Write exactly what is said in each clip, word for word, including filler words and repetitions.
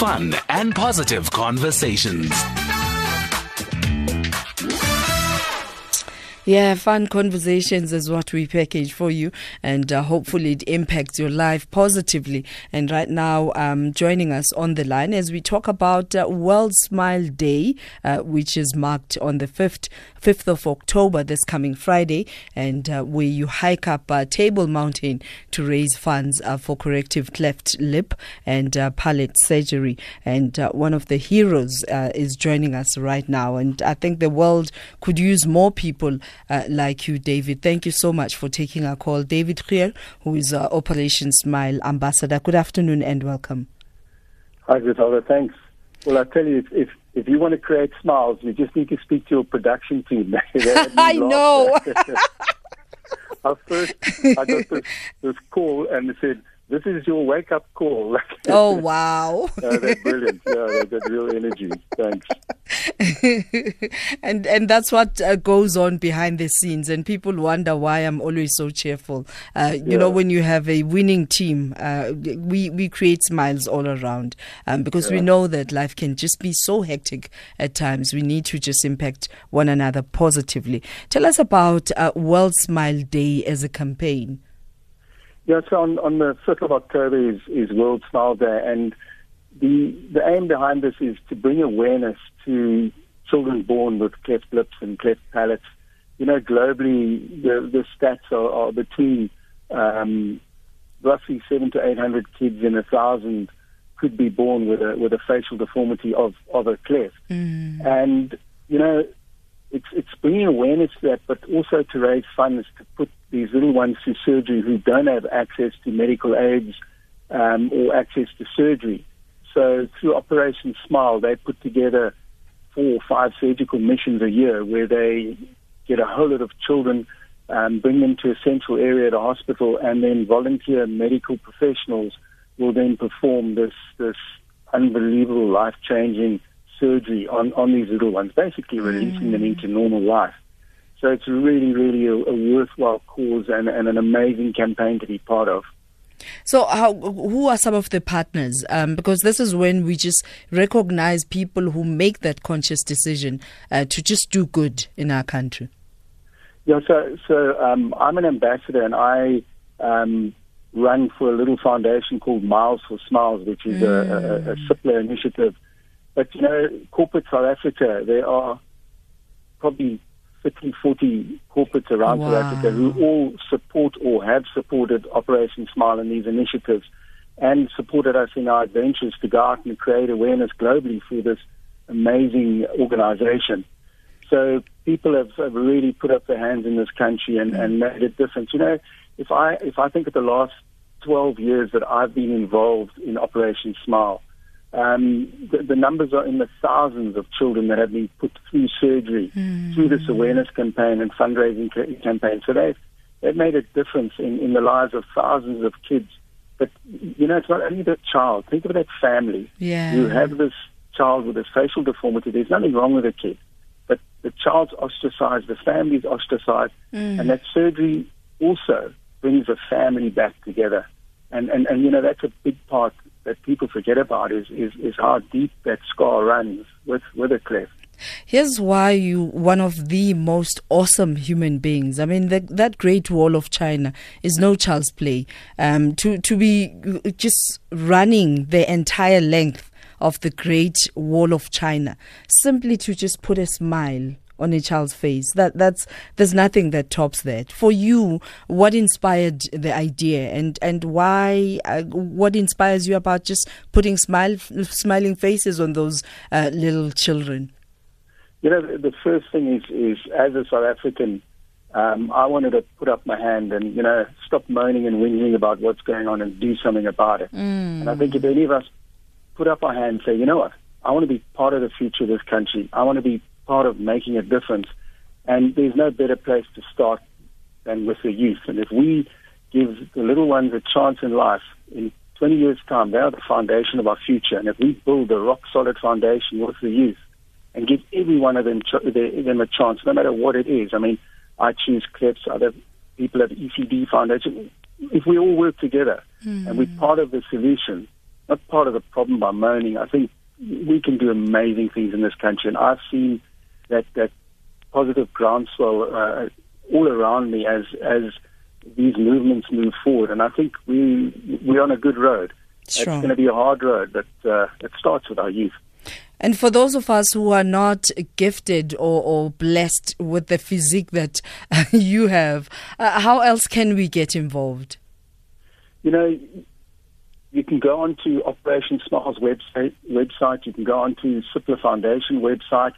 fun and positive conversations. Yeah, fun conversations is what we package for you, and uh, hopefully it impacts your life positively. And right now, um, joining us on the line as we talk about uh, World Smile Day, uh, which is marked on the fifth, fifth of October, this coming Friday, and uh, where you hike up uh, Table Mountain to raise funds uh, for corrective cleft lip and uh, palate surgery. And uh, one of the heroes uh, is joining us right now, and I think the world could use more people Uh, like you, David. Thank you so much for taking our call. David Kriel, who is uh, Operation Smile Ambassador. Good afternoon and welcome. Hi, Vosana. Thanks. Well, I tell you, if, if if you want to create smiles, you just need to speak to your production team. I know. At first, I got this, this call and it said, "This is your wake-up call." Oh, wow. No, they're brilliant. Yeah, they've got real energy. Thanks. and and that's what uh, goes on behind the scenes. And people wonder why I'm always so cheerful. Uh, you yeah. know, when you have a winning team, uh, we, we create smiles all around. Um, because yeah. we know that life can just be so hectic at times. We need to just impact one another positively. Tell us about uh, World Smile Day as a campaign. Yeah, so on, on the fifth of October is, is World Smile Day, and the the aim behind this is to bring awareness to children born with cleft lips and cleft palates. You know, globally, the, the stats are, are between um, roughly seven to eight hundred kids in a thousand could be born with a with a facial deformity of, of a cleft, mm. and you know, it's it's bringing awareness to that, but also to raise funds to put these little ones through surgery who don't have access to medical aids um, or access to surgery. So through Operation Smile, they put together four or five surgical missions a year where they get a whole lot of children, um, bring them to a central area at a hospital, and then volunteer medical professionals will then perform this this unbelievable, life-changing surgery on, on these little ones, basically releasing mm. them into normal life. So it's really, really a, a worthwhile cause and, and an amazing campaign to be part of. So how, who are some of the partners? Um, because this is when we just recognize people who make that conscious decision uh, to just do good in our country. Yeah, so, so um, I'm an ambassador, and I um, run for a little foundation called Miles for Smiles, which is mm. a, a, a Sipla initiative. But, you know, corporate South Africa, there are probably fifty, forty corporates around wow. South Africa who all support or have supported Operation Smile and these initiatives, and supported us in our adventures to go out and create awareness globally for this amazing organization. So people have, have really put up their hands in this country and, and made a difference. You know, if I, if I think of the last twelve years that I've been involved in Operation Smile, Um, the, the numbers are in the thousands of children that have been put through surgery, mm. through this awareness campaign and fundraising campaign. So they've, they've made a difference in, in the lives of thousands of kids. But, you know, it's not only that child. Think of that family. Yeah. You have this child with a facial deformity. There's nothing wrong with the kid. But the child's ostracized, the family's ostracized, mm. and that surgery also brings the family back together. And, and, and you know, that's a big part that people forget about is, is, is how deep that scar runs with, with a cleft. Here's why you one of the most awesome human beings. I mean, the, that Great Wall of China is no child's play. Um, to, to be just running the entire length of the Great Wall of China, simply to just put a smile on a child's face, that that's there's nothing that tops that. For you, what inspired the idea, and and why? Uh, what inspires you about just putting smile, smiling faces on those uh, little children? You know, the first thing is is as a South African, um, I wanted to put up my hand and you know stop moaning and whinging about what's going on and do something about it. Mm. And I think if any of us put up our hand and say, you know what, I want to be part of the future of this country. I want to be part of making a difference, and there's no better place to start than with the youth. And if we give the little ones a chance in life, in twenty years' time, they are the foundation of our future. And if we build a rock-solid foundation with the youth and give every one of them, ch- them a chance, no matter what it is. I mean, I choose CLEPS, other people at the E C D Foundation. If we all work together mm. and we're part of the solution, not part of the problem by moaning. I think we can do amazing things in this country, and I've seen that that positive groundswell uh, all around me as as these movements move forward. And I think we we're on a good road. Sure. It's going to be a hard road, but uh, it starts with our youth. And for those of us who are not gifted or, or blessed with the physique that you have, uh, how else can we get involved? You know, you can go onto Operation Smile's website, website. You can go onto Sipla Foundation website,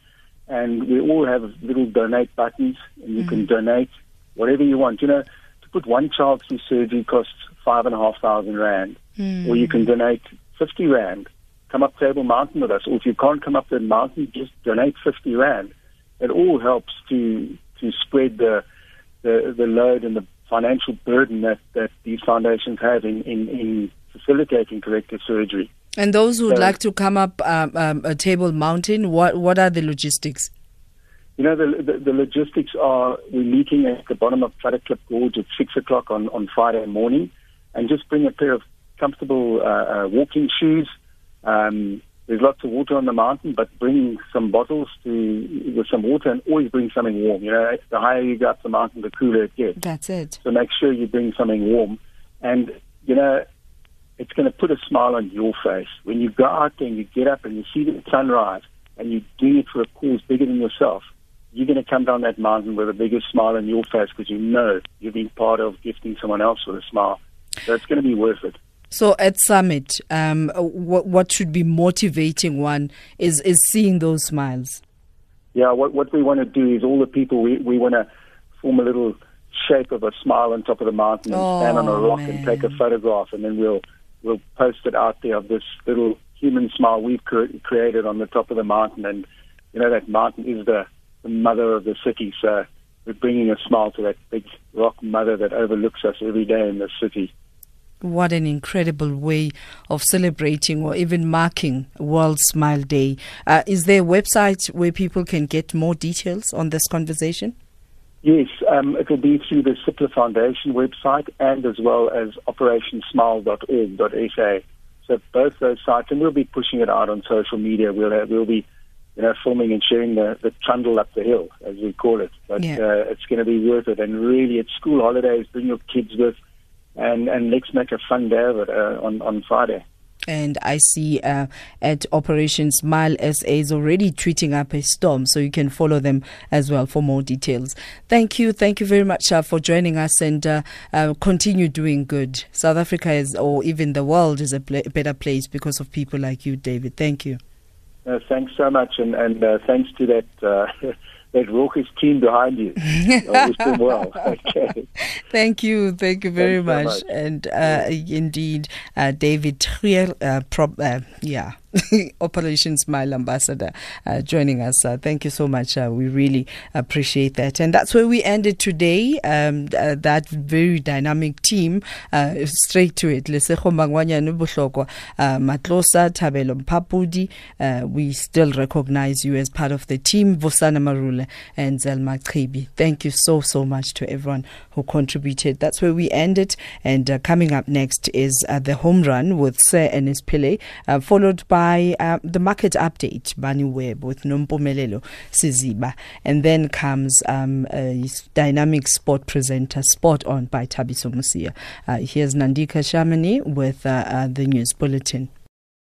and we all have little donate buttons, and you mm. can donate whatever you want. You know, to put one child through surgery costs five and a half thousand rand, mm. or you can donate fifty rand. Come up Table Mountain with us, or if you can't come up the mountain, just donate fifty rand. It all helps to to spread the the, the load and the financial burden that, that these foundations have in, in, in facilitating corrective surgery. And those who'd so, like to come up um, um, a Table Mountain, what what are the logistics? You know, the, the the logistics are we're meeting at the bottom of Plattaclip Gorge at six o'clock on, on Friday morning, and just bring a pair of comfortable uh, uh, walking shoes. Um, there's lots of water on the mountain, but bring some bottles to, with some water, and always bring something warm. You know, the higher you go up the mountain, the cooler it gets. That's it. So make sure you bring something warm. And, you know, it's going to put a smile on your face. When you go out there and you get up and you see the sunrise and you do it for a cause bigger than yourself, you're going to come down that mountain with the biggest smile on your face because you know you've been part of gifting someone else with a smile. So it's going to be worth it. So at Summit, um, what, what should be motivating one is, is seeing those smiles. Yeah, what, what we want to do is all the people, we, we want to form a little shape of a smile on top of the mountain and oh, stand on a rock man. and take a photograph, and then we'll we'll post it out there of this little human smile we've cre- created on the top of the mountain. And, you know, that mountain is the, the mother of the city, so we're bringing a smile to that big rock mother that overlooks us every day in the city. What an incredible way of celebrating or even marking World Smile Day. Uh, is there a website where people can get more details on this conversation? Yes, um, it will be through the Sipla Foundation website and as well as operation smile dot org dot s a. So both those sites, and we'll be pushing it out on social media. We'll have, we'll be you know, filming and sharing the, the trundle up the hill, as we call it. But yeah. uh, it's going to be worth it. And really, it's school holidays, bring your kids with. And, and let's make a fun day of it uh, on, on Friday. And I see uh, at Operation Smile S A is already tweeting up a storm, so you can follow them as well for more details. Thank you. Thank you very much uh, for joining us, and uh, uh, continue doing good. South Africa is, or even the world is a pl- better place because of people like you, David. Thank you. Uh, thanks so much, and, and uh, thanks to that... Uh, That raucous team behind you. Always doing well. Okay. Thank you. Thank you very much. much. And uh, indeed, uh, David Kriel, uh, prob- uh, yeah, Operation Smile Ambassador, uh, joining us. Uh, thank you so much. Uh, we really appreciate that. And that's where we ended today. Um, uh, that very dynamic team, uh, straight to it. Lesego Mangwanya Nubuhlokwa, Matlosa, Tabelo Mpapudi. We still recognize you as part of the team. Vosana Marule and Zelma Kebi. Thank you so, so much to everyone who contributed. That's where we ended. And uh, coming up next is uh, the home run with Sir Enes Pile, uh, followed by uh, the market update, Bani Web with Nompumelelo Siziba. And then comes um, a dynamic sport presenter, Spot On by Tabiso Musia. Uh, here's Nandika Shamani with uh, uh, the news bulletin.